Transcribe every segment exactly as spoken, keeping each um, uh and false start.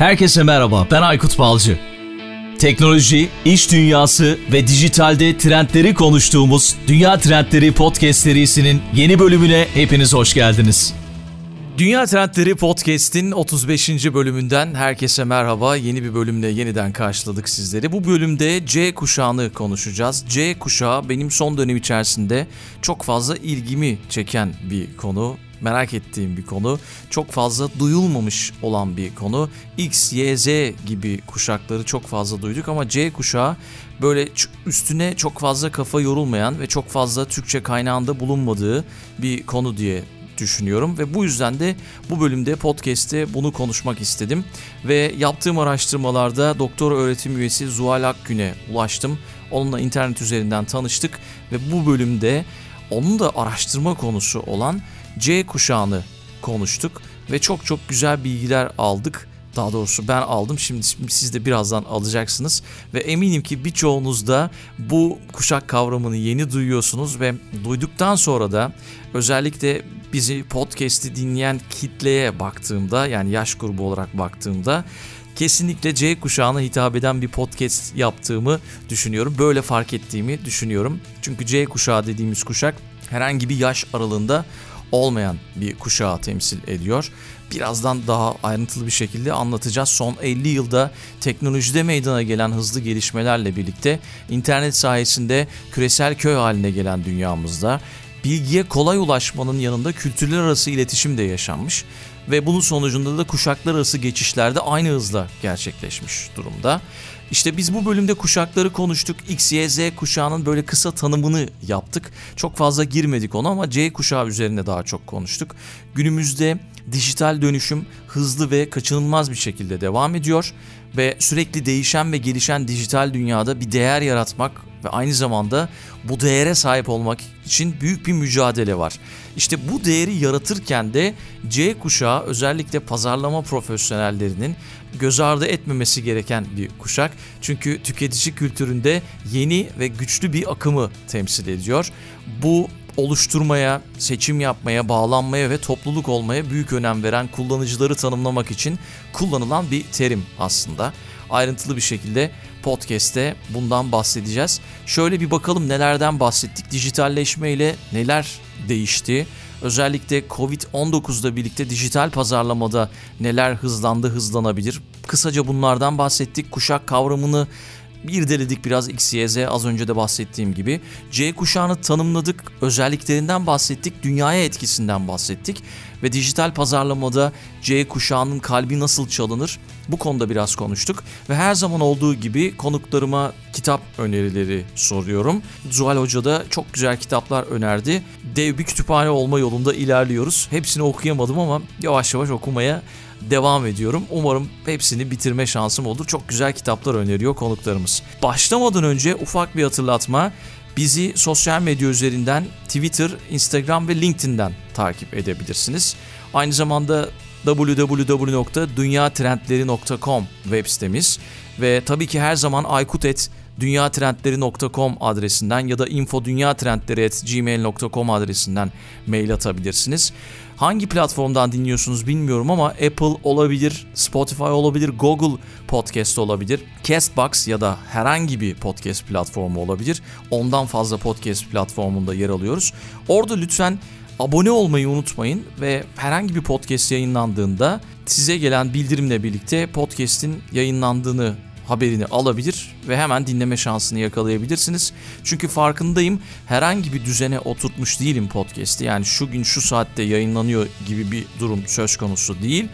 Herkese merhaba, ben Aykut Balcı. Teknoloji, iş dünyası ve dijitalde trendleri konuştuğumuz Dünya Trendleri Podcast serisinin yeni bölümüne hepiniz hoş geldiniz. Dünya Trendleri Podcast'in otuz beşinci bölümünden herkese merhaba. Yeni bir bölümle yeniden karşıladık sizleri. Bu bölümde C kuşağını konuşacağız. C kuşağı benim son dönem içerisinde çok fazla ilgimi çeken bir konu. Merak ettiğim bir konu, çok fazla duyulmamış olan bir konu. X, Y, Z gibi kuşakları çok fazla duyduk ama C kuşağı böyle üstüne çok fazla kafa yorulmayan ve çok fazla Türkçe kaynağında bulunmadığı bir konu diye düşünüyorum ve bu yüzden de bu bölümde podcast'te bunu konuşmak istedim ve yaptığım araştırmalarda doktora öğretim üyesi Zuhal Akgün'e ulaştım. Onunla internet üzerinden tanıştık ve bu bölümde onun da araştırma konusu olan C kuşağını konuştuk ve çok çok güzel bilgiler aldık. Daha doğrusu ben aldım, şimdi siz de birazdan alacaksınız ve eminim ki birçoğunuz da bu kuşak kavramını yeni duyuyorsunuz ve duyduktan sonra da özellikle bizi podcast'i dinleyen kitleye baktığımda, yani yaş grubu olarak baktığımda kesinlikle C kuşağına hitap eden bir podcast yaptığımı düşünüyorum. Böyle fark ettiğimi düşünüyorum. Çünkü C kuşağı dediğimiz kuşak herhangi bir yaş aralığında olmayan bir kuşağı temsil ediyor. Birazdan daha ayrıntılı bir şekilde anlatacağız. Son elli yılda teknolojide meydana gelen hızlı gelişmelerle birlikte internet sayesinde küresel köy haline gelen dünyamızda bilgiye kolay ulaşmanın yanında kültürler arası iletişim de yaşanmış ve bunun sonucunda da kuşaklar arası geçişler de aynı hızla gerçekleşmiş durumda. İşte biz bu bölümde kuşakları konuştuk. X, Y, Z kuşağının böyle kısa tanımını yaptık. Çok fazla girmedik ona ama C kuşağı üzerine daha çok konuştuk. Günümüzde dijital dönüşüm hızlı ve kaçınılmaz bir şekilde devam ediyor ve sürekli değişen ve gelişen dijital dünyada bir değer yaratmak ve aynı zamanda bu değere sahip olmak için büyük bir mücadele var. İşte bu değeri yaratırken de C kuşağı özellikle pazarlama profesyonellerinin göz ardı etmemesi gereken bir kuşak. Çünkü tüketici kültüründe yeni ve güçlü bir akımı temsil ediyor. Bu oluşturmaya, seçim yapmaya, bağlanmaya ve topluluk olmaya büyük önem veren kullanıcıları tanımlamak için kullanılan bir terim aslında. Ayrıntılı bir şekilde podcast'te bundan bahsedeceğiz. Şöyle bir bakalım nelerden bahsettik, dijitalleşmeyle neler değişti, özellikle covid on dokuzla birlikte dijital pazarlamada neler hızlandı, hızlanabilir. Kısaca bunlardan bahsettik, kuşak kavramını irdeledik biraz, X, Y, Z az önce de bahsettiğim gibi. C kuşağını tanımladık, özelliklerinden bahsettik, dünyaya etkisinden bahsettik ve dijital pazarlamada C kuşağının kalbi nasıl çalınır? Bu konuda biraz konuştuk ve her zaman olduğu gibi konuklarıma kitap önerileri soruyorum. Zuhal Hoca da çok güzel kitaplar önerdi. Dev bir kütüphane olma yolunda ilerliyoruz. Hepsini okuyamadım ama yavaş yavaş okumaya devam ediyorum. Umarım hepsini bitirme şansım olur. Çok güzel kitaplar öneriyor konuklarımız. Başlamadan önce ufak bir hatırlatma. Bizi sosyal medya üzerinden Twitter, Instagram ve LinkedIn'den takip edebilirsiniz. Aynı zamanda double-u double-u double-u nokta dünya trendleri nokta com web sitemiz ve tabii ki her zaman aykut et dünya trendleri nokta com adresinden ya da info dünya trendleri et gmail nokta com adresinden mail atabilirsiniz. Hangi platformdan dinliyorsunuz bilmiyorum ama Apple olabilir, Spotify olabilir, Google Podcast olabilir, Castbox ya da herhangi bir podcast platformu olabilir. Ondan fazla podcast platformunda yer alıyoruz. Orada lütfen abone olmayı unutmayın ve herhangi bir podcast yayınlandığında size gelen bildirimle birlikte podcast'in yayınlandığını, haberini alabilir ve hemen dinleme şansını yakalayabilirsiniz. Çünkü farkındayım, herhangi bir düzene oturtmuş değilim podcast'i. Yani şu gün şu saatte yayınlanıyor gibi bir durum söz konusu değil.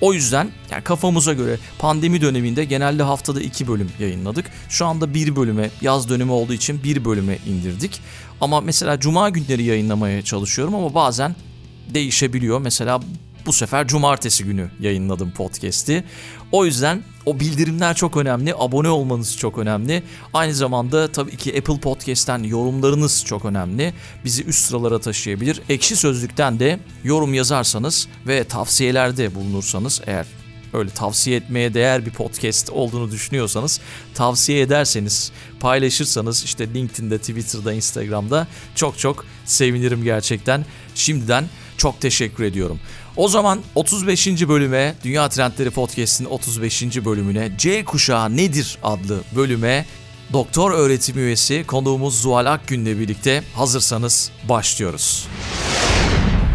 O yüzden yani kafamıza göre pandemi döneminde genelde haftada iki bölüm yayınladık. Şu anda bir bölüme, yaz dönemi olduğu için bir bölüme indirdik. Ama mesela cuma günleri yayınlamaya çalışıyorum ama bazen değişebiliyor. Mesela bu sefer cumartesi günü yayınladım podcast'i. O yüzden o bildirimler çok önemli, abone olmanız çok önemli. Aynı zamanda tabii ki Apple Podcast'ten yorumlarınız çok önemli. Bizi üst sıralara taşıyabilir. Ekşi Sözlük'ten de yorum yazarsanız ve tavsiyelerde bulunursanız, eğer öyle tavsiye etmeye değer bir podcast olduğunu düşünüyorsanız, tavsiye ederseniz, paylaşırsanız işte LinkedIn'de, Twitter'da, Instagram'da çok çok sevinirim gerçekten. Şimdiden çok teşekkür ediyorum. O zaman otuz beşinci bölüme, Dünya Trendleri Podcast'in otuz beşinci bölümüne, C Kuşağı Nedir adlı bölüme doktor öğretim üyesi konuğumuz Zuhal Akgün'le birlikte hazırsanız başlıyoruz.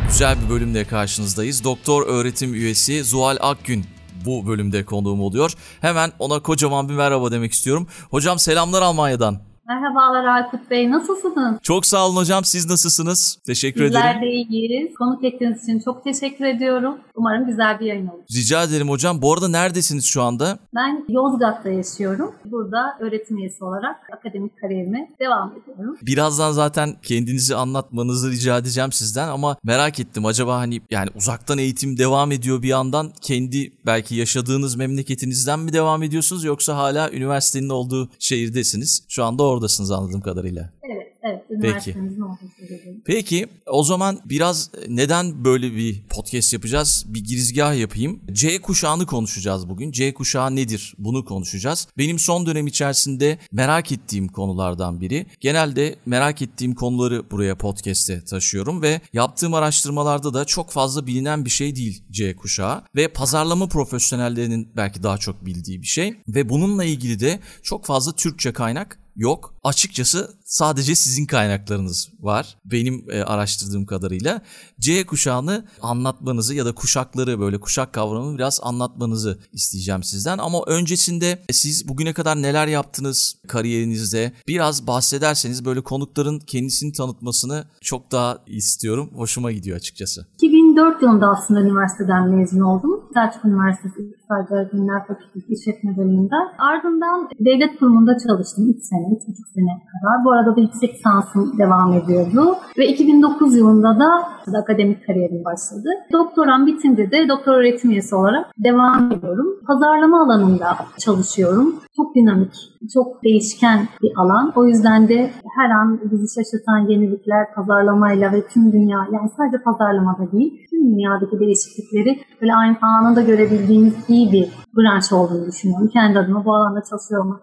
Güzel bir bölümle karşınızdayız. Doktor öğretim üyesi Zuhal Akgün bu bölümde konuğum oluyor. Hemen ona kocaman bir merhaba demek istiyorum. Hocam selamlar Almanya'dan. Merhabalar Aykut Bey, nasılsınız? Çok sağ olun hocam, siz nasılsınız? Teşekkür Bizler ederim. Bizler de iyiyiz. Konuk ettiğiniz için çok teşekkür ediyorum. Umarım güzel bir yayın olur. Rica ederim hocam. Bu arada neredesiniz şu anda? Ben Yozgat'ta yaşıyorum. Burada öğretim üyesi olarak akademik kariyerime devam ediyorum. Birazdan zaten kendinizi anlatmanızı rica edeceğim sizden ama merak ettim. Acaba hani yani uzaktan eğitim devam ediyor bir yandan. Kendi belki yaşadığınız memleketinizden mi devam ediyorsunuz yoksa hala üniversitenin olduğu şehirdesiniz? Şu anda orada. Oradasınız anladığım kadarıyla. Evet, evet. Üniversitemizin olduğunu söyleyeyim. Peki, o zaman biraz neden böyle bir podcast yapacağız? Bir girizgah yapayım. C kuşağını konuşacağız bugün. C kuşağı nedir? Bunu konuşacağız. Benim son dönem içerisinde merak ettiğim konulardan biri. Genelde merak ettiğim konuları buraya podcast'e taşıyorum ve yaptığım araştırmalarda da çok fazla bilinen bir şey değil C kuşağı ve pazarlama profesyonellerinin belki daha çok bildiği bir şey ve bununla ilgili de çok fazla Türkçe kaynak yok. Açıkçası sadece sizin kaynaklarınız var. Benim e, araştırdığım kadarıyla C kuşağını anlatmanızı ya da kuşakları böyle kuşak kavramını biraz anlatmanızı isteyeceğim sizden. Ama öncesinde siz bugüne kadar neler yaptınız kariyerinizde? Biraz bahsederseniz böyle konukların kendisini tanıtmasını çok daha istiyorum. Hoşuma gidiyor açıkçası. iki bin dört yılında aslında üniversiteden mezun oldum. Selçuk Üniversitesi İktisadi Öğretimler Fakültesi İşletme bölümünde. Ardından devlet kurumunda çalıştım üç sene, üç buçuk sene kadar. Bu arada da yüksek lisansım devam ediyordu. Ve iki bin dokuz yılında da akademik kariyerim başladı. Doktoram bitince de doktor öğretim üyesi olarak devam ediyorum. Pazarlama alanında çalışıyorum. Çok dinamik, çok değişken bir alan. O yüzden de her an bizi şaşırtan yenilikler pazarlamayla ve tüm dünya, yani sadece pazarlamada değil, tüm dünyadaki değişiklikleri böyle aynı anında görebildiğimiz iyi bir branş olduğunu düşünüyorum. Kendi adıma bu alanda çalışıyorum.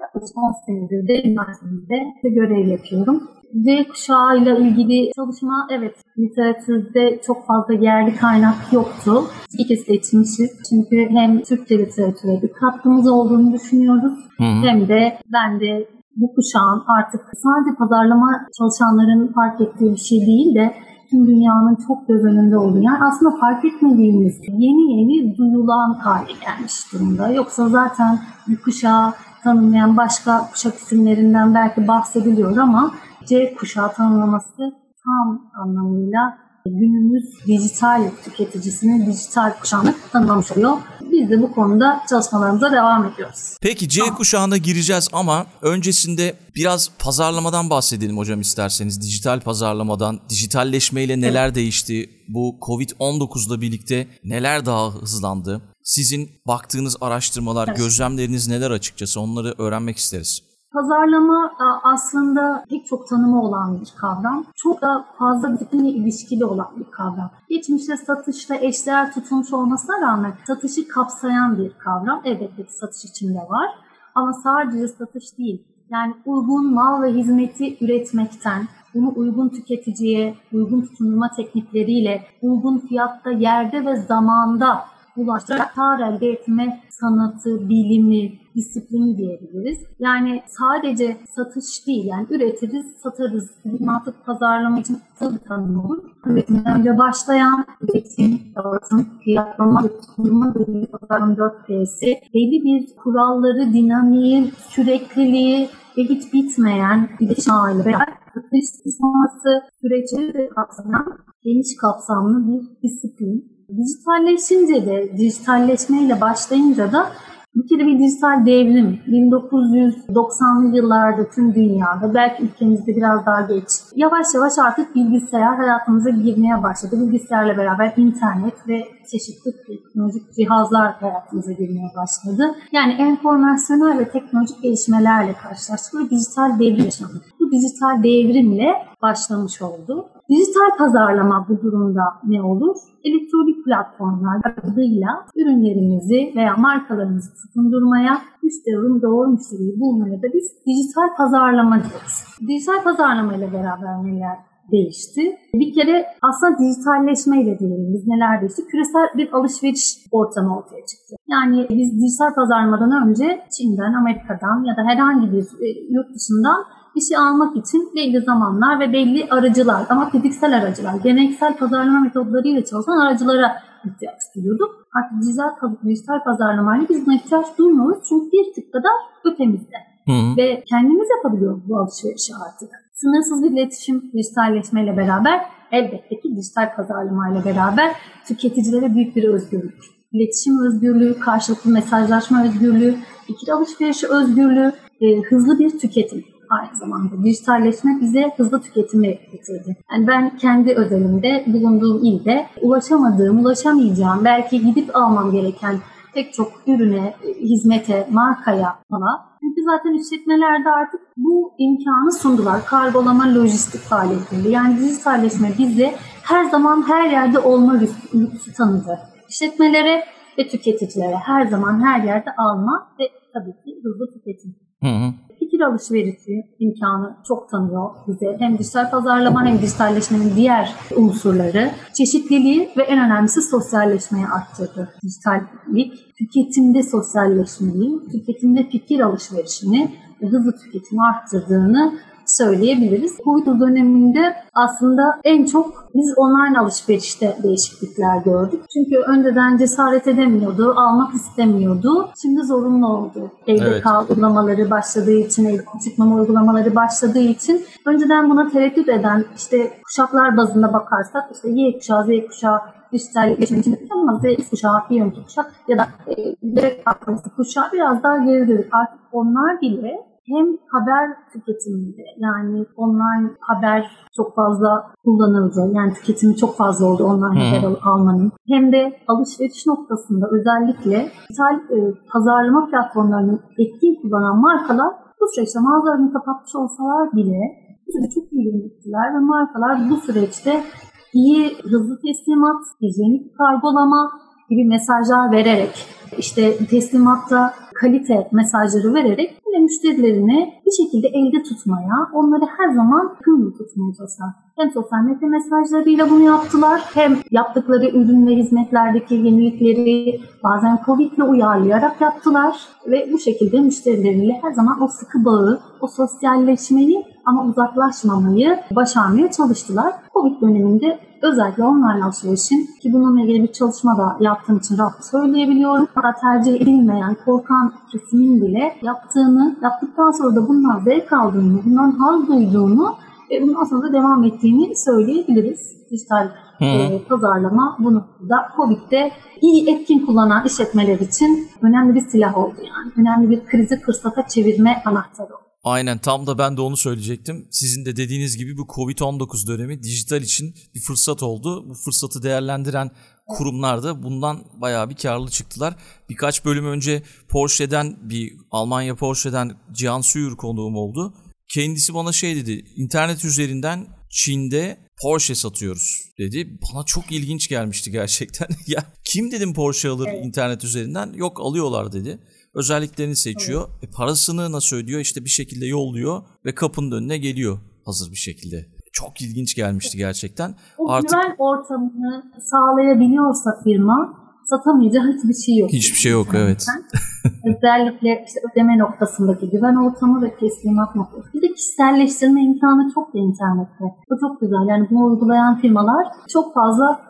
Yaklaşık on senedir de üniversitemde görev yapıyorum. C kuşağıyla ilgili çalışma, evet, literatürde çok fazla yerli kaynak yoktu. İkisi seçmişiz. Çünkü hem Türkçe literatüre bir katkımız olduğunu düşünüyoruz. Hı hı. Hem de ben de bu kuşağın artık sadece pazarlama çalışanların fark ettiği bir şey değil de tüm dünyanın çok göz önünde olduğu, yani aslında fark etmediğimiz yeni yeni duyulan hale gelmiş durumda. Yoksa zaten bir kuşağı tanımlayan başka kuşak isimlerinden belki bahsediliyor ama C kuşağı tanımlaması tam anlamıyla günümüz dijital tüketicisinin dijital kuşağını tanımlamış oluyor. Biz de bu konuda çalışmalarımıza devam ediyoruz. Peki C tamam. kuşağına gireceğiz ama öncesinde biraz pazarlamadan bahsedelim hocam isterseniz. Dijital pazarlamadan, dijitalleşmeyle neler evet. değişti? Bu covid on dokuzla birlikte neler daha hızlandı? Sizin baktığınız araştırmalar, evet. gözlemleriniz neler açıkçası? Onları öğrenmek isteriz. Pazarlama aslında pek çok tanımı olan bir kavram. Çok da fazla disipline ilişkili olan bir kavram. Geçmişte satışla eşdeğer tutulmuş olmasına rağmen satışı kapsayan bir kavram. Elbette satış içinde var ama sadece satış değil. Yani uygun mal ve hizmeti üretmekten, bunu uygun tüketiciye, uygun sunulma teknikleriyle, uygun fiyatta, yerde ve zamanda ulaştırarak kar elde etme sanatı, bilimi, disiplini diyebiliriz. Yani sadece satış değil, yani üretiriz, satarız. Mantık pazarlama için kısa bir tanım olur. Üretimden önce başlayan üretim, dağıtım, fiyatlama, tutulma bölümü, pazarlama dört nokta sıfır belli bir kuralları, dinamiği, sürekliliği ve hiç bitmeyen bir aile veya satış sonrası süreci kapsayan geniş kapsamlı bir disiplin. Dijitalleşince de, dijitalleşmeyle başlayınca da bir kere bir dijital devrim. bin dokuz yüz doksanlı yıllarda tüm dünyada, belki ülkemizde biraz daha geç, yavaş yavaş artık bilgisayar hayatımıza girmeye başladı. Bilgisayarla beraber internet ve çeşitli teknolojik cihazlar hayatımıza girmeye başladı. Yani enformasyonel ve teknolojik gelişmelerle karşılaştık ve dijital devrim yaşandı. Bu dijital devrimle başlamış oldu. Dijital pazarlama bu durumda ne olur? Elektronik platformlar adıyla ürünlerimizi veya markalarımızı tutundurmaya, müşterinin doğru müşteriyi bulmaya da biz dijital pazarlama diyoruz. Dijital pazarlamayla beraber neler değişti. Bir kere aslında dijitalleşmeyle diyelim biz neler değişti? Küresel bir alışveriş ortamı ortaya çıktı. Yani biz dijital pazarlamadan önce Çin'den, Amerika'dan ya da herhangi bir yurt dışından bir şey almak için belli zamanlar ve belli aracılar ama fiziksel aracılar, geleneksel pazarlama metodlarıyla çalışan aracılara ihtiyaç duyuyorduk. Artık dijital pazarlamayla biz buna ihtiyaç duymuyoruz çünkü bir tık kadar ötemizde. Hı-hı. Ve kendimiz yapabiliyoruz bu alışverişi artık. Sınırsız bir iletişim dijitalleşmeyle beraber elbette ki dijital pazarlamayla beraber tüketicilere büyük bir özgürlük. İletişim özgürlüğü, karşılıklı mesajlaşma özgürlüğü, fikir alışverişi özgürlüğü, e, hızlı bir tüketim. Aynı zamanda dijitalleşme bize hızlı tüketimi getirdi. Yani ben kendi özelimde bulunduğum ilde ulaşamadığım, ulaşamayacağım, belki gidip almam gereken pek çok ürüne, hizmete, markaya falan. Çünkü zaten işletmelerde artık bu imkanı sundular. Kargolama, lojistik faaliyetleri. Yani dijitalleşme bize her zaman her yerde olma lüksü tanıdı. İşletmelere ve tüketicilere her zaman her yerde alma ve tabii ki hızlı tüketim. Hı hı. Fikir alışverişi imkanı çok tanıyor bize. Hem dijital pazarlama hem dijitalleşmenin diğer unsurları çeşitliliği ve en önemlisi sosyalleşmeyi arttırdı. Dijitallik tüketimde sosyalleşmeyi, tüketimde fikir alışverişini ve hızlı tüketimi arttırdığını söyleyebiliriz. Covid döneminde aslında en çok biz online alışverişte değişiklikler gördük. Çünkü önceden cesaret edemiyordu, almak istemiyordu. Şimdi zorunlu oldu. Evde evet. kal uygulamaları başladığı için, evden çıkmama uygulamaları başladığı için önceden buna tereddüt eden işte kuşaklar bazında bakarsak işte Y kuşağı, Z kuşağı dijitalleşme için ama Z kuşağı, Y kuşağı ya da direkt akıllısı kuşağı biraz daha geridir. Artık onlar bile hem haber tüketiminde yani online haber çok fazla kullanıldı. Yani tüketimi çok fazla oldu online hmm. haber almanın. Hem de alışveriş noktasında özellikle dijital e, pazarlama platformlarının etkin kullanan markalar bu süreçte mağazalarını kapatmış olsalar bile çok iyi yönettiler ve markalar bu süreçte iyi hızlı teslimat, hijyenik kargolama gibi mesajlar vererek işte teslimatta kalite mesajları vererek ve müşterilerini bir şekilde elde tutmaya, onları her zaman hızlı tutmaya çalışan. Hem sosyal medya mesajlarıyla bunu yaptılar, hem yaptıkları ürün ve hizmetlerdeki yenilikleri bazen Covid'le uyarlayarak yaptılar ve bu şekilde müşterileriyle her zaman o sıkı bağı, o sosyalleşmeyi ama uzaklaşmamayı başarmaya çalıştılar. Covid döneminde özellikle online alışverişin ki bununla ilgili bir çalışma da yaptığım için rahat söyleyebiliyorum. Para tercih edilmeyen, korkan kesimin bile yaptığını, yaptıktan sonra da bundan zevk aldığını, bundan haz duyduğunu ve bundan sonra da devam ettiğini söyleyebiliriz. Dijital e, pazarlama bunu da Covid'de iyi etkin kullanan işletmeler için önemli bir silah oldu yani. Önemli bir krizi fırsata çevirme anahtarı oldu. Aynen, tam da ben de onu söyleyecektim. Sizin de dediğiniz gibi bu Covid on dokuz dönemi dijital için bir fırsat oldu. Bu fırsatı değerlendiren kurumlar da bundan bayağı bir karlı çıktılar. Birkaç bölüm önce Porsche'den bir Almanya Porsche'den Cihan Suyur konuğum oldu. Kendisi bana şey dedi, internet üzerinden Çin'de Porsche satıyoruz dedi. Bana çok ilginç gelmişti gerçekten. Ya kim dedim Porsche alır evet. internet üzerinden? Yok, alıyorlar dedi. Özelliklerini seçiyor. Evet. E, parasını nasıl ödüyor? İşte bir şekilde yolluyor ve kapının önüne geliyor hazır bir şekilde. Çok ilginç gelmişti gerçekten. O artık güven ortamını sağlayabiliyorsa firma satamayacağı hiçbir şey yok. Hiçbir şey yok, evet. Özellikle işte ödeme noktasındaki güven ortamı ve teslimat noktası. Bir de kişiselleştirme imkanı çok da internette. Bu çok güzel. Yani bunu uygulayan firmalar çok fazla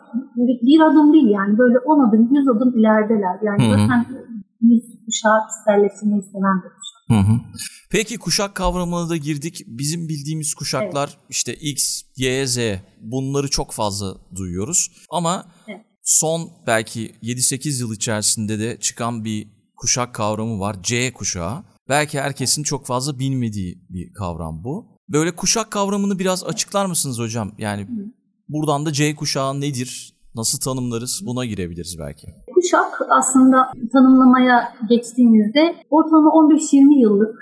bir adım değil yani. Böyle on adım, yüz adım ilerideler. Yani Hı-hı. zaten biz kuşağı kişiselleştirmeyi seven bir kuşak. Hı hı. Peki kuşak kavramına da girdik. Bizim bildiğimiz kuşaklar evet. işte X, Y, Z, bunları çok fazla duyuyoruz. Ama evet. son belki yedi sekiz yıl içerisinde de çıkan bir kuşak kavramı var. C kuşağı. Belki herkesin çok fazla bilmediği bir kavram bu. Böyle kuşak kavramını biraz açıklar mısınız hocam? Yani buradan da C kuşağı nedir? Nasıl tanımlarız? Buna girebiliriz belki. Kuşak aslında tanımlamaya geçtiğimizde ortalama on beş yirmi yıllık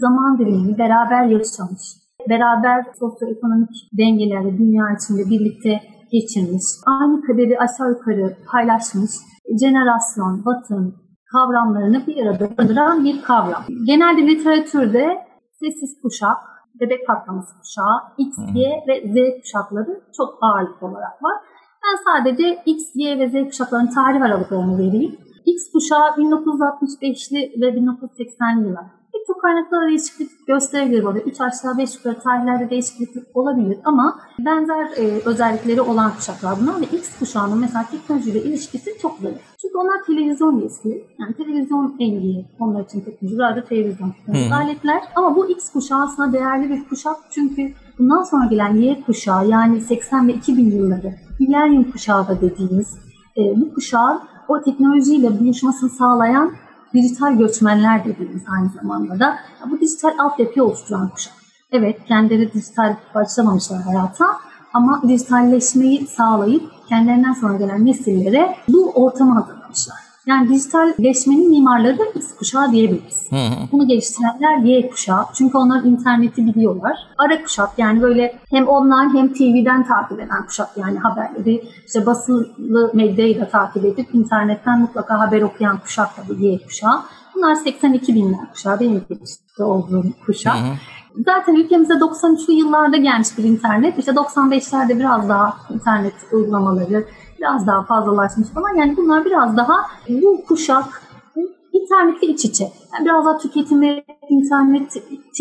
zaman dilimini beraber yaşamış, beraber sosyoekonomik dengelerle dünya içinde birlikte geçirmiş, aynı kaderi aşağı yukarı paylaşmış, jenerasyon, batın kavramlarını bir arada barındıran bir kavram. Genelde literatürde sessiz kuşak, bebek patlaması kuşağı, X, Y ve Z kuşakları çok ağırlıklı olarak var. Ben sadece X, Y ve Z kuşaklarının tarih aralıklarını vereyim. X kuşağı bin dokuz yüz altmış beşli ve bin dokuz yüz seksenli yıllar. Birçok kaynaklara değişiklik gösterebilir orada. üç aşağı beş yukarı tarihlerde değişiklik olabilir ama benzer e, özellikleri olan kuşaklar bunlar ve X kuşağının mesela teknolojiyle ilişkisi çok zayıf. Çünkü onlar televizyon ilişkisi. Yani televizyon engi. Onlar için teknoloji, radyo, televizyon teknoloji aletler. Ama bu X kuşağı aslında değerli bir kuşak çünkü bundan sonra gelen Y kuşağı yani seksen ve iki bin yılları, milenyum kuşağı da dediğimiz e, bu kuşağın o teknolojiyle buluşmasını sağlayan dijital göçmenler dediğimiz aynı zamanda da bu dijital altyapıyı oluşturan kuşak. Evet, kendileri dijital başlamamışlar hayata ama dijitalleşmeyi sağlayıp kendilerinden sonra gelen nesillere bu ortamı hazırlamışlar. Yani dijitalleşmenin mimarları da X kuşağı diyebiliriz. Hı hı. Bunu geliştirenler Y kuşağı. Çünkü onlar interneti biliyorlar. Ara kuşak yani böyle hem online hem T V'den takip eden kuşak. Yani haberleri işte basılı medyayı da takip edip internetten mutlaka haber okuyan kuşak tabii Y kuşağı. Bunlar seksen iki binler kuşağı. Benim işte olduğum kuşak. Hı hı. Zaten ülkemize doksan üçlü yıllarda gelmiş bir internet. İşte doksan beşlerde biraz daha internet uygulamaları biraz daha fazlalaşmış falan. Yani bunlar biraz daha bu kuşak internetle iç içe. Yani biraz daha tüketimi, interneti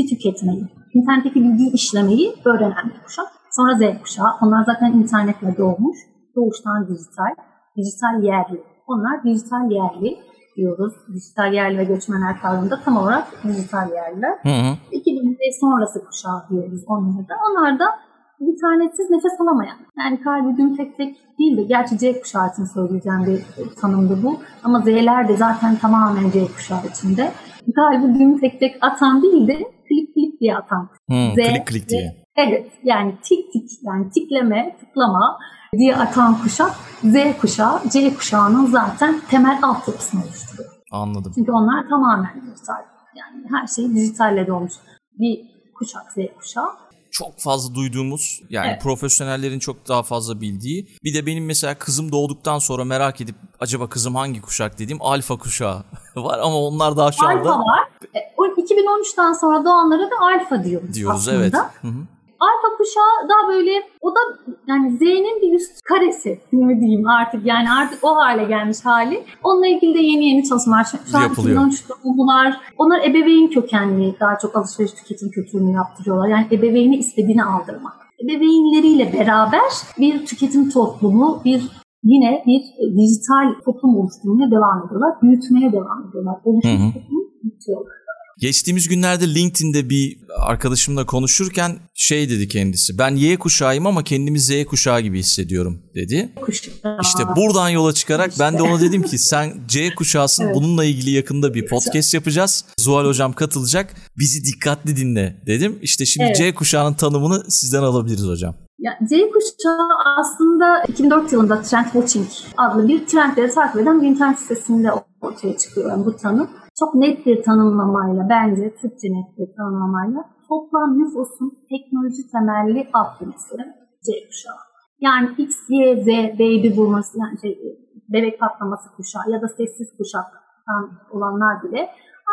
tüketmeyi, internetteki bilgiyi işlemeyi öğrenen bir kuşak. Sonra Z kuşağı. Onlar zaten internetle doğmuş. Doğuştan dijital, dijital yerli. Onlar dijital yerli diyoruz. Dijital yerli ve göçmenler kavramında tam olarak dijital yerliler. iki binli sonrası kuşağı diyoruz onlara da. Onlar da internetsiz nefes alamayan. Yani kalbi dün tek tek değil de gerçi C kuşağı için söyleyeceğim bir tanımdı bu. Ama Z'ler de zaten tamamen C kuşağı içinde. Kalbi dün tek tek atan değil de klik klik diye atan. Hmm, Z, klik klik diye. Evet yani tik tik yani tikleme, tıklama diye atan kuşak Z kuşağı, C kuşağının zaten temel altyapısını oluşturuyor. Anladım. Çünkü onlar tamamen dijital. Yani her şey dijitalle dolmuş bir kuşak Z kuşağı. Çok fazla duyduğumuz yani evet. Profesyonellerin çok daha fazla bildiği. Bir de benim mesela kızım doğduktan sonra merak edip acaba kızım hangi kuşak dediğim alfa kuşağı var ama onlar daha şu alfa anda. Alfa var. iki bin on üçten sonra doğanlara da alfa diyoruz, diyoruz aslında. Evet. Hı hı. Alfa kuşağı daha böyle o da yani Z'nin bir üst karesi mi diyeyim artık yani artık o hale gelmiş hali. Onunla ilgili de yeni yeni çalışmalar şu an iki bin on üçte bunlar. Onlar ebeveyn kökenli daha çok alışveriş tüketim kültürünü yaptırıyorlar. Yani ebeveyni istediğini aldırmak. Ebeveynleriyle beraber bir tüketim toplumu, bir yine bir dijital toplum oluşturmaya devam ediyorlar. Büyütmeye devam ediyorlar. Oluşum toplumu büyütüyorlar. Geçtiğimiz günlerde LinkedIn'de bir arkadaşımla konuşurken şey dedi kendisi. Ben Y kuşağıyım ama kendimi Z kuşağı gibi hissediyorum dedi. Kuşağı. İşte buradan yola çıkarak işte. Ben de ona dedim ki sen C kuşağısın. Evet. Bununla ilgili yakında bir podcast yapacağız. Zuhal Hocam katılacak. Bizi dikkatli dinle dedim. İşte şimdi evet. C kuşağının tanımını sizden alabiliriz hocam. Ya Z kuşağı aslında iki bin dört yılında Trend Watching adlı bir trendleri takip eden bir internet sitesinde ortaya çıkıyor yani bu tanım. Çok net bir tanımlamayla, bence Türkçe net bir tanımlamayla toplam nüfusun teknoloji temelli alt kümesi C kuşağı. Yani X, Y, Z, baby boomers, yani şey, bebek patlaması kuşağı ya da sessiz kuşaktan olanlar bile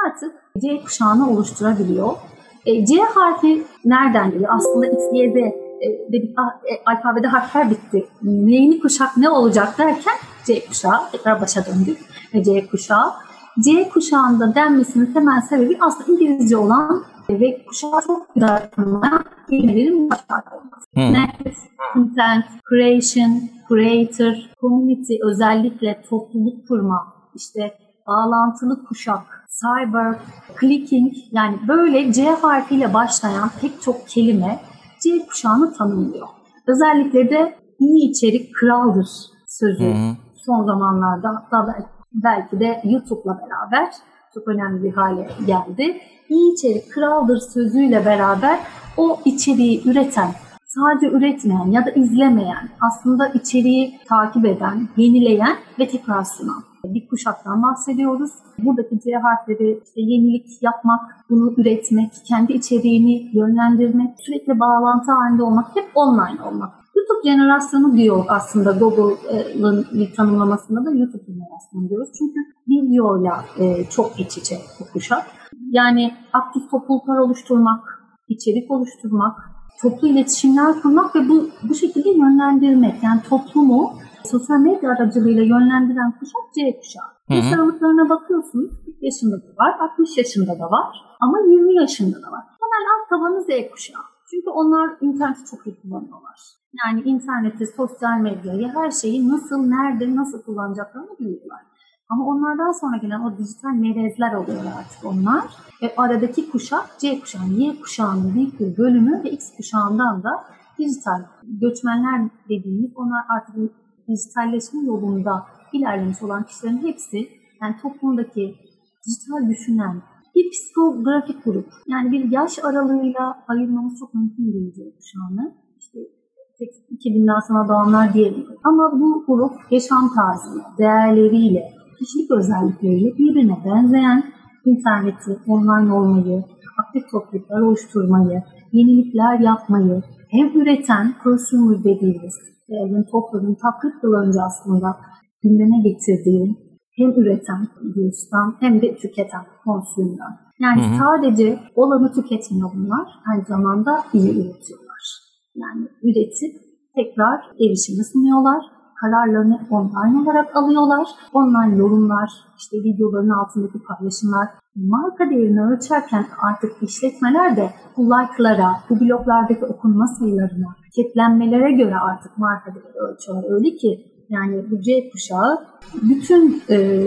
artık C kuşağını oluşturabiliyor. E, C harfi nereden geliyor? Aslında X, Y, Z e, dedik, e, alfabede harfler bitti. Neyini kuşak ne olacak derken C kuşağı, tekrar başa döndük ve C kuşağı. C kuşağında denmesinin temel sebebi aslında İngilizce olan ve kuşağı çok güzel tanımlayan kelimelerin başlığı olması. Hmm. Net, content, creation, creator, community, özellikle topluluk kurma, işte bağlantılı kuşak, cyber, clicking yani böyle C harfiyle başlayan pek çok kelime C kuşağını tanımlıyor. Özellikle de iyi içerik kraldır sözü hmm. son zamanlarda hatta belki Belki de YouTube'la beraber çok önemli bir hale geldi. İyi içerik kraldır sözüyle beraber o içeriği üreten, sadece üretmeyen ya da izlemeyen, aslında içeriği takip eden, yenileyen ve tekrar sunan bir kuşaktan bahsediyoruz. Buradaki C harfleri işte yenilik yapmak, bunu üretmek, kendi içeriğini yönlendirmek, sürekli bağlantı halinde olmak, hep online olmak. YouTube jenerasyonu diyor aslında Google'ın bir tanımlamasında da YouTube jenerasyonu diyoruz. Çünkü videoyla çok iç içe bu kuşak. Yani aktif topluluklar oluşturmak, içerik oluşturmak, toplu iletişimler kurmak ve bu, bu şekilde yönlendirmek. Yani toplumu sosyal medya aracılığıyla yönlendiren kuşak C kuşağı. Yaş aralıklarına bakıyorsunuz, kırk yaşında da var, altmış yaşında da var ama yirmi yaşında da var. Hemen alt tabanı Z kuşağı. Çünkü onlar interneti çok iyi kullanıyorlar. Yani interneti, sosyal medyayı, her şeyi nasıl, nerede, nasıl kullanacaklarını biliyorlar. Ama onlardan sonra gelen o dijital melezler oluyor artık onlar. Ve aradaki kuşak, C kuşağı, Y kuşağının büyük bir bölümü ve X kuşağından da dijital göçmenler dediğimiz, onlar artık dijitalleşme yolunda ilerlemiş olan kişilerin hepsi, yani toplumdaki dijital düşünen bir psikografik grup. Yani bir yaş aralığıyla ayırmamız çok mümkün değil C kuşağını. İşte iki binden sonra doğanlar diyebilirim. Ama bu grup yaşam tarzı, değerleriyle, kişilik özellikleriyle birbirine benzeyen, interneti, online olmayı, aktif topluluklar oluşturmayı, yenilikler yapmayı, hem üreten, consumer dediğimiz, yani toplumun taklit yıllarınca aslında gündeme getirdiği, hem üreten, diyorsan, hem de tüketen, consumer'dan. Yani hı hı. sadece olanı tüketmiyor bunlar, aynı zamanda iyi üretiyorlar. Yani üretip tekrar erişimi sunuyorlar. Kararlarını online olarak alıyorlar. Online yorumlar, işte videoların altındaki paylaşımlar, marka değerini ölçerken artık işletmeler de bu like'lara, bu bloglardaki okunma sayılarına, etiketlenmelere göre artık marka değerini ölçüyorlar. Öyle ki yani bu C kuşağı bütün e,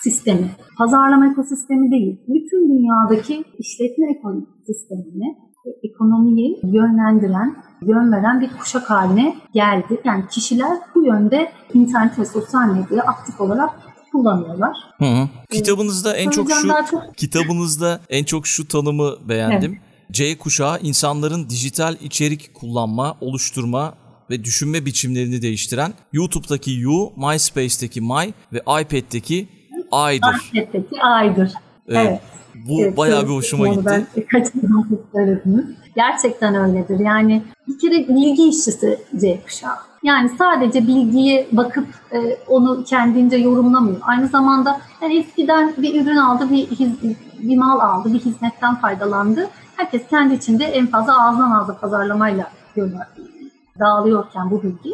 sistemi, pazarlama ekosistemi değil, bütün dünyadaki işletme ekosistemini, ekonomiyi yönlendiren, yön veren bir kuşak haline geldi. Yani kişiler bu yönde internet ve sosyal medyayı aktif olarak kullanıyorlar. Hı hı. Kitabınızda ee, en çok şu çok... kitabınızda en çok şu tanımı beğendim. Evet. C kuşağı insanların dijital içerik kullanma, oluşturma ve düşünme biçimlerini değiştiren YouTube'daki U, MySpace'deki My ve iPad'deki I'dir. iPad'deki I'dir. Evet. evet. Bu evet, bayağı bir hoşuma gitti. Gerçekten öyledir. Yani bir kere bilgi işçisi C kuşağı. Yani sadece bilgiye bakıp e, onu kendince yorumlamıyor. Aynı zamanda yani eskiden bir ürün aldı, bir, his, bir mal aldı, bir hizmetten faydalandı. Herkes kendi içinde en fazla ağızdan ağza pazarlamayla görüyor, dağılıyorken bu bilgi.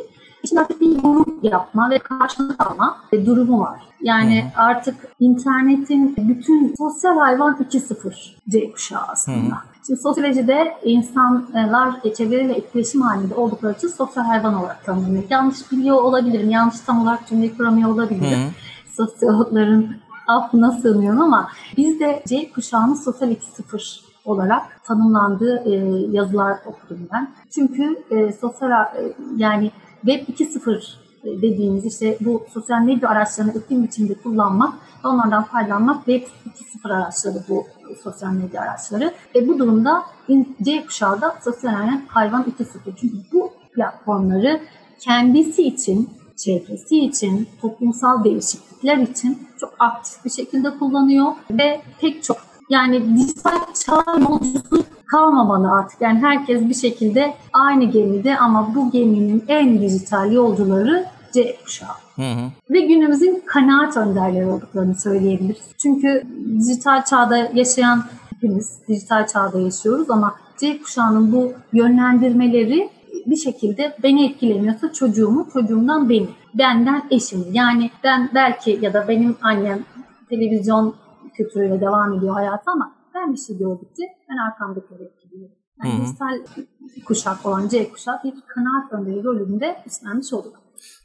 Şimdi artık bir yorum yapma ve karşılık alma durumu var. Yani hmm. artık internetin bütün sosyal hayvan iki nokta sıfır C kuşağı aslında. Hmm. Şimdi sosyolojide insanlar çevre ve etkileşim halinde oldukları için sosyal hayvan olarak tanımlanıyor. Yanlış biliyor olabilirim, yanlış tam olarak cümle kuramıyor olabilirim. Hmm. Sosyologların aklına sığmıyorum ama biz de C kuşağının sosyal iki nokta sıfır olarak tanımlandığı yazılar okudum ben. Çünkü sosyal yani Web iki nokta sıfır dediğimiz işte bu sosyal medya araçlarını etkin biçimde kullanmak ve onlardan faydalanmak Web iki nokta sıfır araçları bu sosyal medya araçları. Ve bu durumda C kuşağı da sosyal hayvan iki nokta sıfır. Çünkü bu platformları kendisi için, çevresi için, toplumsal değişiklikler için çok aktif bir şekilde kullanıyor ve pek çok yani dijital çağ yolcusu kalmamalı artık. Yani herkes bir şekilde aynı gemide ama bu geminin en dijital yolcuları C kuşağı. Hı hı. Ve günümüzün kanaat önderleri olduklarını söyleyebiliriz. Çünkü dijital çağda yaşayan hepimiz dijital çağda yaşıyoruz ama C kuşağının bu yönlendirmeleri bir şekilde beni etkilemiyorsa çocuğumu, çocuğumdan beni, benden eşimi. Yani ben belki ya da benim annem televizyon kültürüyle devam ediyor hayatı ama ben bir şey gördükçe ben arkamdakileri etkiliyorum. Yani dijital kuşak olan C kuşağı bir kanaat önderi rolünde üstlenmiş oldu.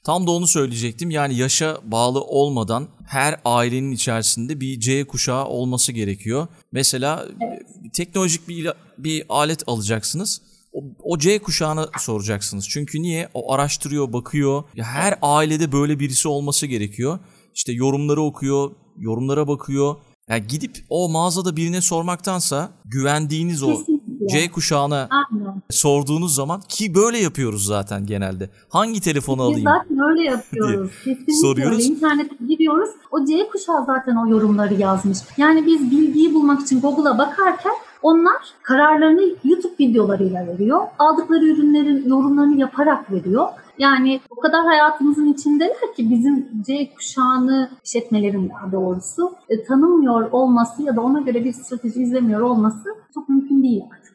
Tam da onu söyleyecektim. Yani yaşa bağlı olmadan her ailenin içerisinde bir C kuşağı olması gerekiyor. Mesela evet. teknolojik bir, ila- bir alet alacaksınız. O, o C kuşağına soracaksınız. Çünkü niye? O araştırıyor, bakıyor. Her ailede böyle birisi olması gerekiyor. İşte yorumları okuyor, yorumlara bakıyor. Yani gidip o mağazada birine sormaktansa güvendiğiniz o kesinlikle. C kuşağına aynen. sorduğunuz zaman ki böyle yapıyoruz zaten genelde. Hangi telefonu biz alayım? Zaten öyle yapıyoruz. Kesinlikle soruyoruz. Öyle. İnternete gidiyoruz. O C kuşağı zaten o yorumları yazmış. Yani biz bilgiyi bulmak için Google'a bakarken onlar kararlarını YouTube videolarıyla veriyor. Aldıkları ürünlerin yorumlarını yaparak veriyor. Yani o kadar hayatımızın içindeler ki bizim C kuşağını işletmelerin daha doğrusu e, tanımıyor olması ya da ona göre bir strateji izlemiyor olması çok mümkün değil artık.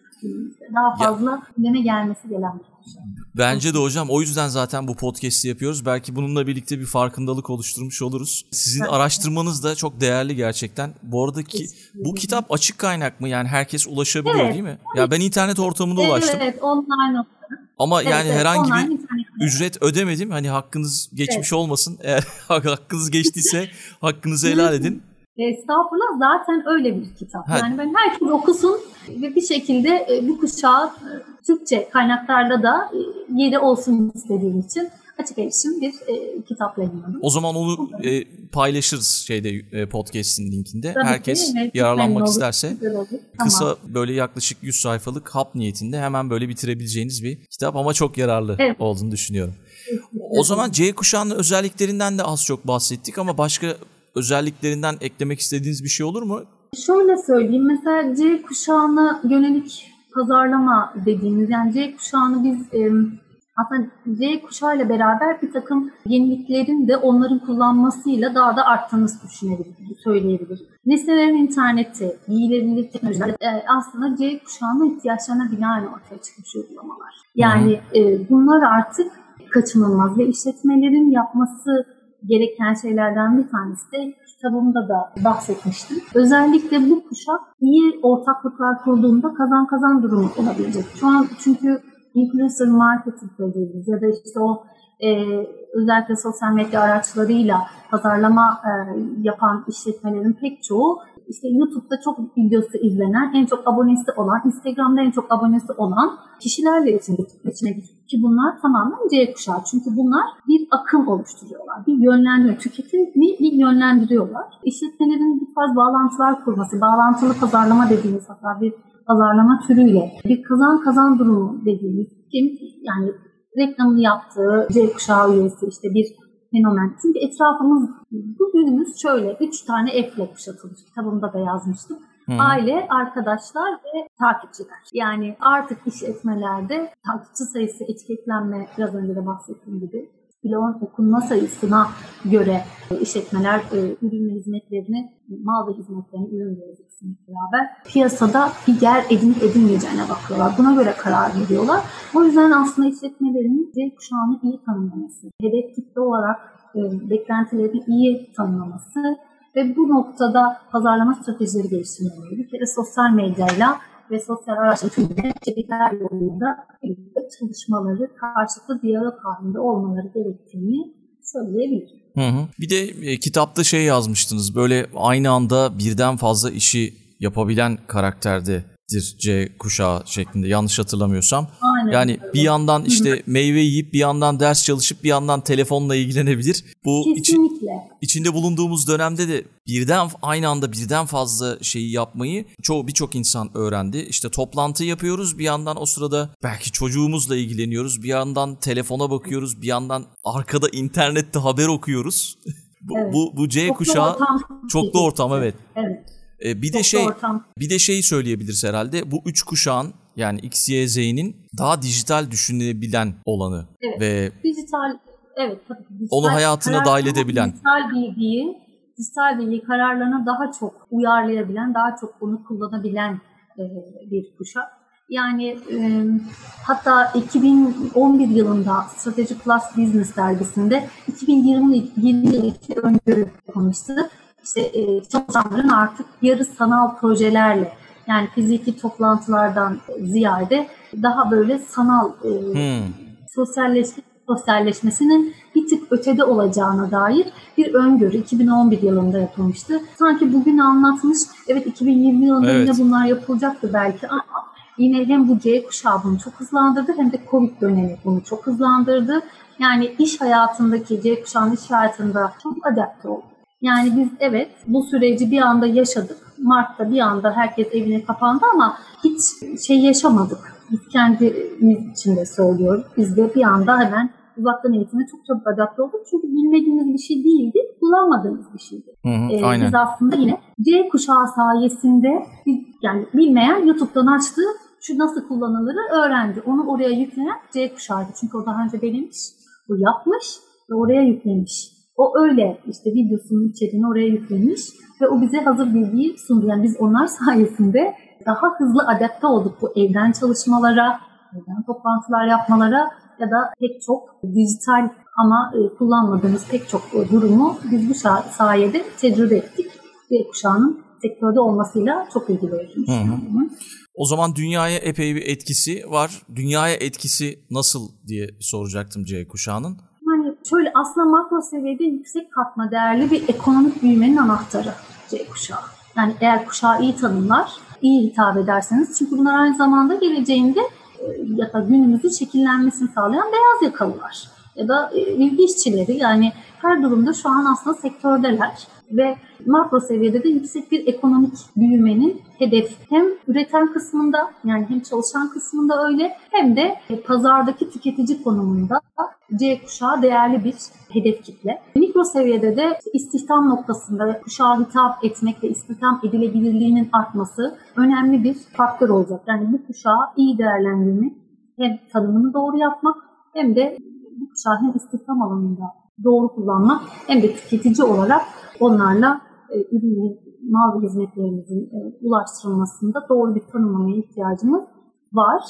daha fazla gündeme gelmesi gelen bir şey. Bence de hocam, o yüzden zaten bu podcast'i yapıyoruz. Belki bununla birlikte bir farkındalık oluşturmuş oluruz. Sizin evet. araştırmanız da çok değerli gerçekten. Bu arada ki bu kitap açık kaynak mı? Yani herkes ulaşabiliyor evet. değil mi? Evet. Ya ben internet ortamında evet, ulaştım. Evet, online olarak. Ama evet, yani evet, herhangi bir internet. ücret ödemedim. Hani hakkınız geçmiş evet. olmasın. Eğer hakkınız geçtiyse hakkınızı helal edin. Estağfurullah, zaten öyle bir kitap. Ha. Yani ben herkes okusun ve bir şekilde bu kuşağı Türkçe kaynaklarda da yeri olsun istediğim için açık erişim bir e, kitapla yayınladım. O zaman onu e, paylaşırız şeyde e, podcast'in linkinde. Tabii herkes ki, yararlanmak olur, isterse kısa tamam. böyle yaklaşık yüz sayfalık hap niyetinde hemen böyle bitirebileceğiniz bir kitap ama çok yararlı evet. olduğunu düşünüyorum. Evet. O zaman C kuşağının özelliklerinden de az çok bahsettik ama başka özelliklerinden eklemek istediğiniz bir şey olur mu? Şöyle söyleyeyim, mesela C kuşağına yönelik pazarlama dediğimiz, yani C kuşağını biz e, aslında Z kuşağıyla beraber bir takım yeniliklerin de onların kullanmasıyla daha da arttığını düşünebiliriz, söyleyebiliriz. Nesnelerin interneti, giyilebilir teknolojiler, aslında C kuşağının ihtiyaçlarına binaen ortaya çıkmış uygulamalar. Yani e, bunlar artık kaçınılmaz ve işletmelerin yapması gereken şeylerden bir tanesi de, kitabımda da bahsetmiştim. Özellikle bu kuşak iyi ortaklıklar kurduğunda kazan kazan durumu olabilecek. Şu an çünkü influencer marketing dediğimiz ya da işte o e, özellikle sosyal medya araçlarıyla pazarlama e, yapan işletmelerin pek çoğu işte YouTube'da çok videosu izlenen, en çok abonesi olan, Instagram'da en çok abonesi olan kişilerle içine giriyor. Ki bunlar tamamen C kuşağı. Çünkü bunlar bir akım oluşturuyorlar. Bir yönlendiriyor. Tüketimi bir yönlendiriyorlar. İşletmelerin bir tarz bağlantılar kurması, bağlantılı pazarlama dediğimiz, hatta bir pazarlama türüyle bir kazan kazan durumu dediğimiz, kim yani reklamını yaptığı C kuşağı üyesi işte bir fenomen. Çünkü etrafımız bugünümüz şöyle üç tane F'le kuşatılmış. Kitabımda da yazmıştım. Hmm. Aile, arkadaşlar ve takipçiler. Yani artık işletmelerde takipçi sayısı, etiketlenme, biraz önce de bahsettiğim gibi blogun okunma sayısına göre işletmeler ürün ve hizmetlerini, mal ve hizmetlerini, ürün ve hizmetlerini beraber piyasada bir yer edinip edinmeyeceğine bakıyorlar. Buna göre karar veriyorlar. O yüzden aslında işletmelerin C kuşağını iyi tanımlaması, hedef kitle olarak beklentileri iyi tanımlaması ve bu noktada pazarlama stratejileri geliştirmeleri, bir kere sosyal medyayla ve sosyal araçlarla içerikler yolunda çalışmaları, karşılıklı diyalog halinde olmaları gerektiğini söyleyebilirim. Hı hı. Bir de e, kitapta şey yazmıştınız, böyle aynı anda birden fazla işi yapabilen karakterdedir C kuşağı şeklinde, yanlış hatırlamıyorsam. Aynen. Yani bir yandan işte hı hı. meyve yiyip bir yandan ders çalışıp bir yandan telefonla ilgilenebilir. Bu kesinlikle. Içi, içinde bulunduğumuz dönemde de birden aynı anda birden fazla şeyi yapmayı çoğu birçok insan öğrendi. İşte toplantı yapıyoruz, bir yandan o sırada belki çocuğumuzla ilgileniyoruz, bir yandan telefona bakıyoruz, bir yandan arkada internette haber okuyoruz. bu, evet. bu bu C kuşağı çok da ortam evet. evet. Ee, bir çok de şey bir de şeyi söyleyebiliriz herhalde. Bu üç kuşağın, yani X, Y, Z'nin daha dijital düşünebilen olanı evet. ve dijital evet dijital, onu hayatına dahil edebilen, dijital bilgiyi dijital bilgi kararlarına daha çok uyarlayabilen, daha çok bunu kullanabilen bir kuşak. Yani e, hatta iki bin on bir yılında Strategy Plus Business dergisinde iki bin yirmi yirmi iki öngörü konuştu. İşte e, çalışanların artık yarı sanal projelerle, yani fiziki toplantılardan ziyade daha böyle sanal e, hmm. sosyalleşme sosyalleşmesinin bir tık ötede olacağına dair bir öngörü iki bin on bir yılında yapılmıştı. Sanki bugün anlatmış, evet iki bin yirmi yılında evet. yine bunlar yapılacaktı belki. Yine hem bu C kuşağı bunu çok hızlandırdı, hem de Covid dönemi bunu çok hızlandırdı. Yani iş hayatındaki, C kuşağının iş hayatında çok adapte oldu. Yani biz evet bu süreci bir anda yaşadık. Mart'ta bir anda herkes evine kapandı ama hiç şey yaşamadık. Biz kendimiz için de söylüyoruz. Biz de bir anda hemen uzaktan eğitime çok çabuk adapte olduk. Çünkü bilmediğimiz bir şey değildi, kullanmadığımız bir şeydi. Hı hı, ee, biz aslında yine C kuşağı sayesinde, yani bilmeyen YouTube'dan açtı, şu nasıl kullanılır öğrendi. Onu oraya yükleyen C kuşağıydı. Çünkü o daha önce denemiş, o yapmış ve oraya yüklemiş. O öyle işte videosunun içeriğini oraya yüklemiş ve o bize hazır bilgiyi sundu. Yani biz onlar sayesinde daha hızlı adapte olduk bu evden çalışmalara, evden toplantılar yapmalara ya da pek çok dijital ama kullanmadığımız pek çok durumu biz bu sayede tecrübe ettik. Z kuşağının sektörde olmasıyla çok ilgili olduğunu. O zaman dünyaya epey bir etkisi var. Dünyaya etkisi nasıl diye soracaktım Z kuşağının. Yani şöyle, aslında makro seviyede yüksek katma değerli bir ekonomik büyümenin anahtarı Z kuşağı. Yani eğer kuşağı iyi tanımlar, iyi hitap ederseniz, çünkü bunlar aynı zamanda geleceğinde ya da günümüzün şekillenmesini sağlayan beyaz yakalılar ya da ilgi işçileri, yani her durumda şu an aslında sektördeler ve makro seviyede de yüksek bir ekonomik büyümenin hedefi hem üreten kısmında, yani hem çalışan kısmında öyle, hem de pazardaki tüketici konumunda C kuşağı değerli bir hedef kitle. Mikro seviyede de istihdam noktasında kuşağa hitap etmek ve istihdam edilebilirliğinin artması önemli bir faktör olacak. Yani bu kuşağı iyi değerlendirmek, hem tanımını doğru yapmak hem de bu kuşağı hem istihdam alanında doğru kullanmak hem de tüketici olarak onlarla e, ürün, mal ve hizmetlerimizin e, ulaştırılmasında doğru bir tanımlamaya ihtiyacımız var.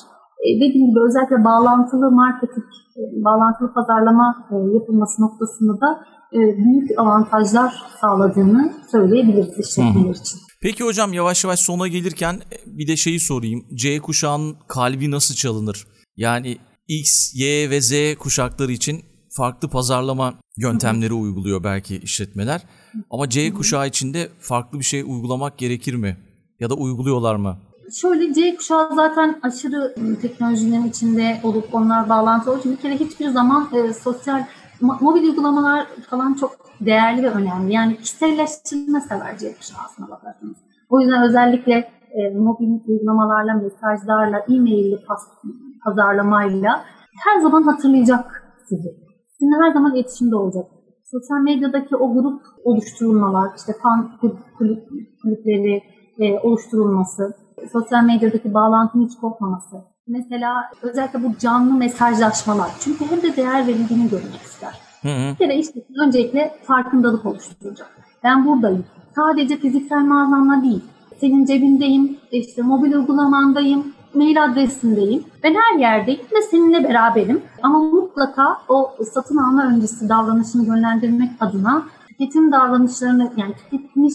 E, dediğim gibi özellikle bağlantılı marketing, e, bağlantılı pazarlama e, yapılması noktasında da e, büyük avantajlar sağladığını söyleyebiliriz işletmeler için. Peki hocam, yavaş yavaş sona gelirken bir de şeyi sorayım. C kuşağının kalbi nasıl çalınır? Yani X, Y ve Z kuşakları için farklı pazarlama yöntemleri uyguluyor belki işletmeler. Ama C kuşağı için de farklı bir şey uygulamak gerekir mi? Ya da uyguluyorlar mı? Şöyle, C kuşağı zaten aşırı teknolojilerin içinde olup onlar bağlantılı olduğu için bir kere hiçbir zaman e, sosyal, mobil uygulamalar falan çok değerli ve önemli. Yani kişiselleştirme sever C kuşağı aslına bakarsanız. O yüzden özellikle e, mobil uygulamalarla, mesajlarla, e-mail'li pazarlamayla her zaman hatırlayacak sizi. Sizinle her zaman iletişimde olacak. Sosyal medyadaki o grup oluşturulmalar, işte fan kulüp, kulüpleri e, oluşturulması, sosyal medyadaki bağlantının hiç kopmaması. Mesela özellikle bu canlı mesajlaşmalar. Çünkü hem de değer verildiğini görmek ister. Hı hı. Bir de işte öncelikle farkındalık oluşturacak. Ben buradayım. Sadece fiziksel mağazamla değil. Senin cebindeyim, işte mobil uygulamandayım, mail adresindeyim. Ben her yerdeyim ve seninle beraberim. Ama mutlaka o satın alma öncesi davranışını yönlendirmek adına tüketim davranışlarını, yani tüketmiş,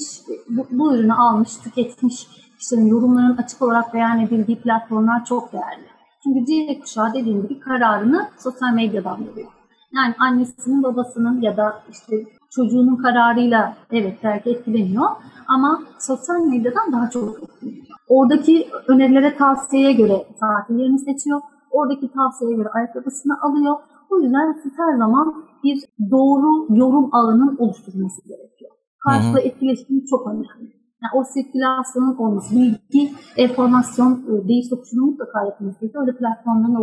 bu, bu ürünü almış, tüketmiş kişilerin yorumlarının açık olarak beyan edildiği platformlar çok değerli. Çünkü C kuşağı dediğim gibi kararını sosyal medyadan veriyor. Yani annesinin, babasının ya da işte çocuğunun kararıyla evet belki etkileniyor ama sosyal medyadan daha çok etkileniyor. Oradaki önerilere, tavsiyeye göre saatlerini seçiyor. Oradaki tavsiyeye göre ayakkabısını alıyor. O yüzden her zaman bir doğru yorum alanının oluşturulması gerekiyor. Karşılıklı etkileşim çok önemli. Yani o sirkülasyonun olması, bilgi, enformasyon, değiş tokuşunun mutlaka yapılması gerekiyor. Öyle platformların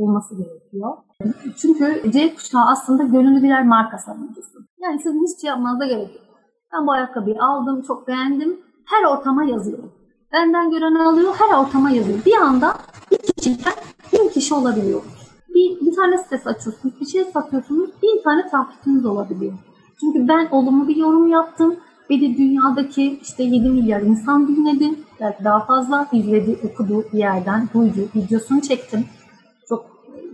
olması gerekiyor. Çünkü C kuşağı aslında gönüllü birer marka savunucusu. Yani sizin hiçbir şey yapmanıza gerek yok. Ben bu ayakkabıyı aldım, çok beğendim. Her ortama yazıyorum. Benden gören alıyor, her ortama yazıyor. Bir anda bir kişiden bin kişi olabiliyor. Bir, bir tane sitesi açıyorsunuz, bir şey satıyorsunuz, bin tane takipçiniz olabiliyor. Çünkü ben olumlu bir yorum yaptım ve de dünyadaki işte yedi milyar insan dinledi. Belki daha fazla izledi, okudu bir yerden, duydu, videosunu çektim. Çok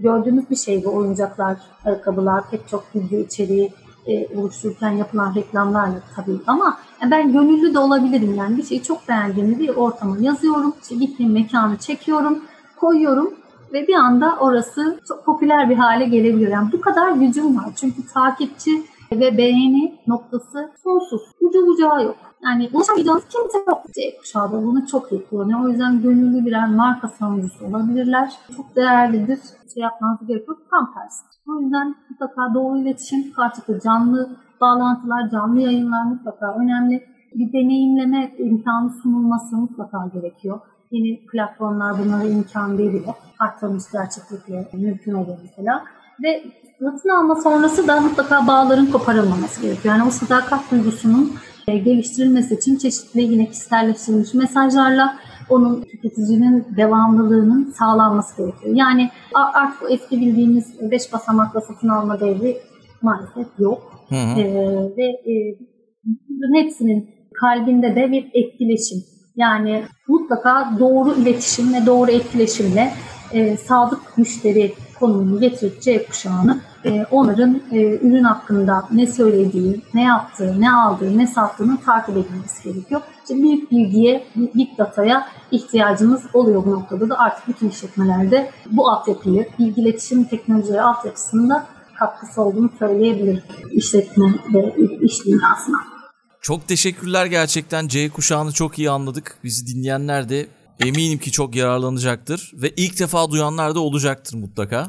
gördüğümüz bir şey bu, oyuncaklar, ayakkabılar, pek çok video içeriği e, oluştururken yapılan reklamlarla tabii ama ben gönüllü de olabilirim, yani bir şeyi çok beğendiğimi bir ortama yazıyorum, işte gittiğim mekanı çekiyorum, koyuyorum ve bir anda orası çok popüler bir hale gelebiliyor. Yani bu kadar gücüm var çünkü takipçi ve beğeni noktası sonsuz, ucu bucağı yok. Yani ulaşamayacağınız kimse yok. C kuşağı da bunu çok iyi kullanıyor. O yüzden gönüllü birer marka savunucusu olabilirler. Çok değerlidir. Şey yapmanız gerekiyor. Tam tersi. O yüzden mutlaka doğru iletişim, karşılıklı canlı bağlantılar, canlı yayınlar mutlaka önemli. Bir deneyimleme imkanı sunulması mutlaka gerekiyor. Yeni platformlar bunlara imkan veriyor. Arttırılmış gerçeklikle mümkün oluyor mesela. Ve satın alma sonrası da mutlaka bağların koparılmaması gerekiyor. Yani o sadakat duygusunun geliştirilmesi için çeşitli yine kişiselleştirilmiş mesajlarla onun tüketicinin devamlılığının sağlanması gerekiyor. Yani artık eski bildiğimiz beş basamakla satın alma devri maalesef yok. Hı hı. Ee, ve e, hepsinin kalbinde de bir etkileşim. Yani mutlaka doğru iletişimle, doğru etkileşimle e, sadık müşteri konumunu getirip C kuşağını e, onların e, ürün hakkında ne söylediği, ne yaptığı, ne aldığı, ne sattığını takip edilmesi gerekiyor. İşte büyük bilgiye, big data'ya ihtiyacımız oluyor bu noktada da artık bütün işletmelerde bu altyapıyı, bilgi iletişim teknolojileri altyapısında katkısı olduğunu söyleyebilirim işletme ve iş dünyasına. Çok teşekkürler gerçekten. C kuşağını çok iyi anladık. Bizi dinleyenler de eminim ki çok yararlanacaktır ve ilk defa duyanlar da olacaktır mutlaka.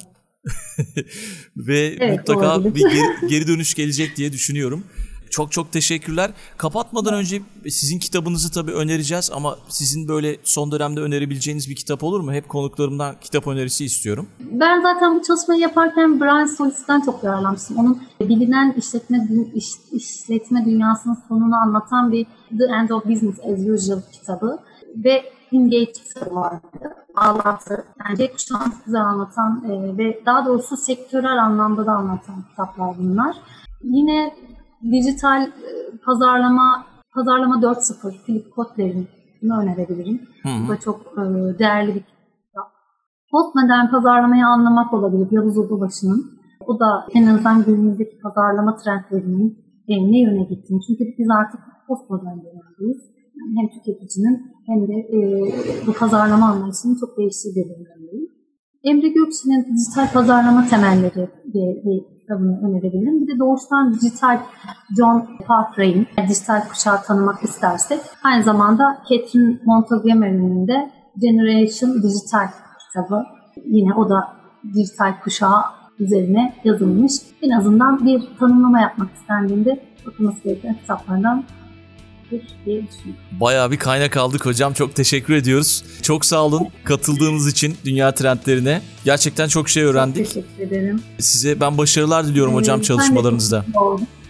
Ve evet, mutlaka bir geri, geri dönüş gelecek diye düşünüyorum. Çok çok teşekkürler. Kapatmadan önce sizin kitabınızı tabii önereceğiz ama sizin böyle son dönemde önerebileceğiniz bir kitap olur mu? Hep konuklarımdan kitap önerisi istiyorum. Ben zaten bu çalışmayı yaparken Brian Solis'ten çok yararlanmıştım. Onun bilinen işletme iş, işletme dünyasının sonunu anlatan bir The End of Business as Usual kitabı ve Engage kitabı vardı. Ağlantı. Bence kuşağını size anlatan ve daha doğrusu sektörel anlamda da anlatan kitaplar bunlar. Yine dijital pazarlama pazarlama dört nokta sıfır Philip Kotler'in bunu önerebilirim. Hı-hı. Bu da çok değerli bir kitap. Postmodern pazarlamayı anlamak olabilir. Yavuz Odubaşı'nın. O da en azından günümüzdeki pazarlama trendlerinin ne yöne gittiğini. Çünkü biz artık postmodern dönemdeyiz. Yani hem tüketicinin hem de e, bu pazarlama anlayışının çok değiştiği bir dönemdeyiz. Emre Gökçe'nin dijital pazarlama temelleri diye bir kitabını önerebilirim. Bir de doğuştan dijital John Parfrey'in dijital kuşağı tanımak istersek aynı zamanda Catherine Montgomery'nin de Generation Digital kitabı. Yine o da dijital kuşağı üzerine yazılmış. En azından bir tanımlama yapmak istendiğinde bakılması gereken kitaplardan diye düşünüyorum. Bayağı bir kaynak aldık hocam. Çok teşekkür ediyoruz. Çok sağ olun katıldığınız için dünya trendlerine. Gerçekten çok şey öğrendik. Çok teşekkür ederim. Size ben başarılar diliyorum evet, hocam çalışmalarınızda.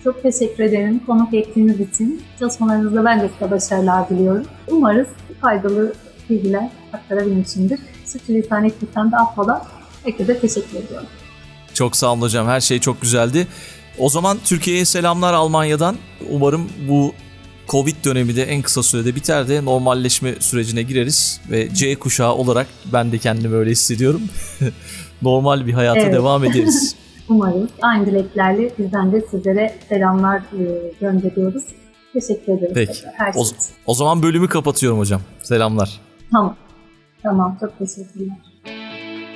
Çok teşekkür ederim konuk ettiğiniz için. Çalışmalarınızda ben de size başarılar diliyorum. Umarız faydalı bilgiler aktarabilmişimdir. Sürçülisan ettikten de affola. Herkese teşekkür ediyorum. Çok sağ olun hocam. Her şey çok güzeldi. O zaman Türkiye'ye selamlar Almanya'dan. Umarım bu Covid dönemi de en kısa sürede biter de normalleşme sürecine gireriz ve C kuşağı olarak ben de kendimi öyle hissediyorum. Normal bir hayata evet. devam ederiz. Umarım. Aynı dileklerle bizden de sizlere selamlar gönderiyoruz. Teşekkür ederiz. Peki. Her o, şey. o zaman bölümü kapatıyorum hocam. Selamlar. Tamam. Tamam. Çok teşekkürler.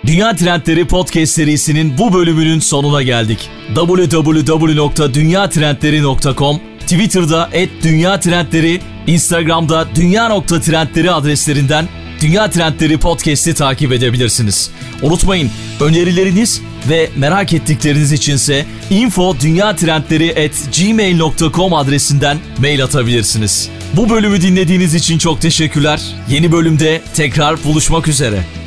Dünya Trendleri Podcast serisinin bu bölümünün sonuna geldik. double-u double-u double-u nokta dünya trendleri nokta com Twitter'da et dünya trendleri, Instagram'da dünya nokta trendleri adreslerinden Dünya Trendleri Podcast'i takip edebilirsiniz. Unutmayın, önerileriniz ve merak ettikleriniz içinse info at dünya trendleri at gmail nokta com adresinden mail atabilirsiniz. Bu bölümü dinlediğiniz için çok teşekkürler. Yeni bölümde tekrar buluşmak üzere.